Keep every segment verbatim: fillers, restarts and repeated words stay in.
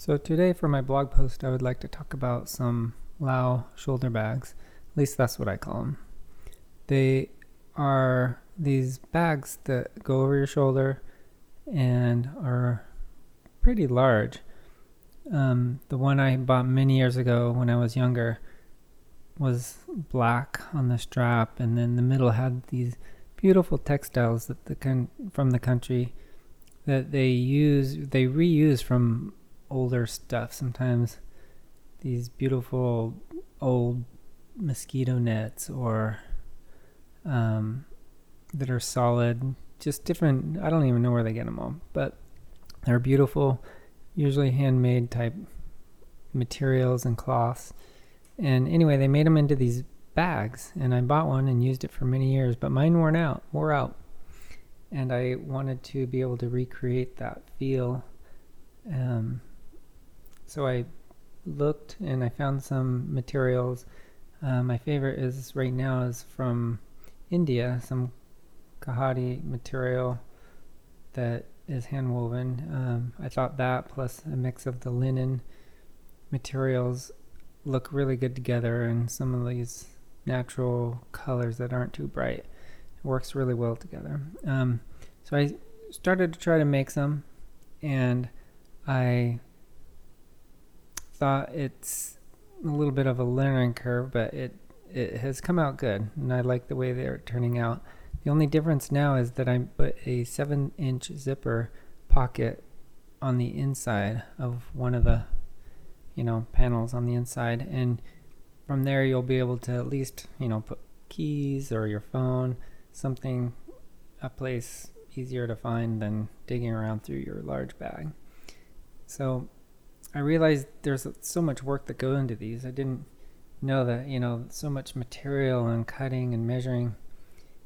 So today for my blog post, I would like to talk about some Lao shoulder bags. At least that's what I call them. They are these bags that go over your shoulder and are pretty large. Um, the one I bought many years ago when I was younger was black on the strap, and then the middle had these beautiful textiles that the con- from the country that they use, they reuse from older stuff. Sometimes these beautiful old mosquito nets or um, that are solid, just different. I don't even know where they get them all, but they're beautiful, usually handmade type materials and cloths. And anyway, they made them into these bags, and I bought one and used it for many years, but mine worn out, wore out. And I wanted to be able to recreate that feel. Um, so I looked and I found some materials. Uh, my favorite is right now is from India, some khadi material that is hand woven. Um, I thought that plus a mix of the linen materials look really good together, and some of these natural colors that aren't too bright. It works really well together. Um, so I started to try to make some, and I thought it's a little bit of a learning curve, but it, it has come out good, and I like the way they're turning out. The only difference now is that I put a seven inch zipper pocket on the inside of one of the you know, panels on the inside, and from there you'll be able to at least, you know, put keys or your phone, something, a place easier to find than digging around through your large bag. So I realized there's so much work that goes into these. I didn't know that, you know, so much material and cutting and measuring,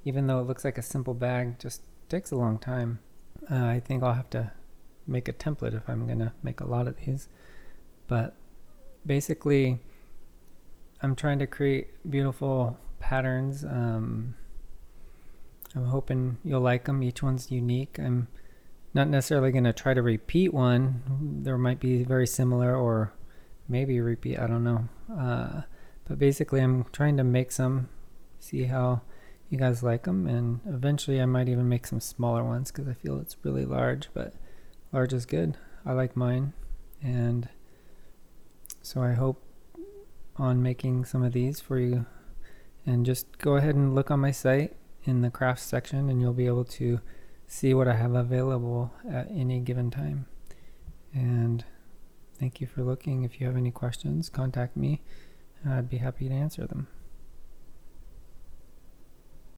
even though it looks like a simple bag, just takes a long time. Uh, I think I'll have to make a template if I'm going to make a lot of these. But basically, I'm trying to create beautiful patterns. Um, I'm hoping you'll like them. Each one's unique. I'm not necessarily going to try to repeat one. There might be very similar or maybe repeat. I don't know. Uh, but basically, I'm trying to make some, see how you guys like them. And eventually, I might even make some smaller ones because I feel it's really large. But large is good. I like mine. And so I hope on making some of these for you, and just go ahead and look on my site in the crafts section, and you'll be able to see what I have available at any given time. And thank you for looking. If you have any questions, contact me, and I'd be happy to answer them.